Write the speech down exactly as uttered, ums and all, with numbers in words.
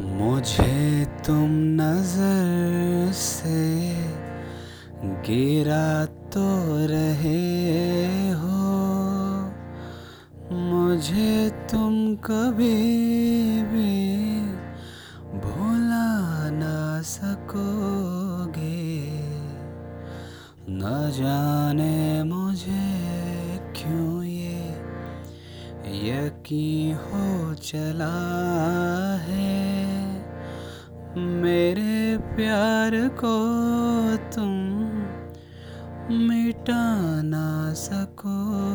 मुझे तुम नजर से गिरा तो रहे हो, मुझे तुम कभी भी भुला ना सकोगे। न जाने मुझे क्यों ये यकीन हो चला है, मेरे प्यार को तुम मिटा ना सको।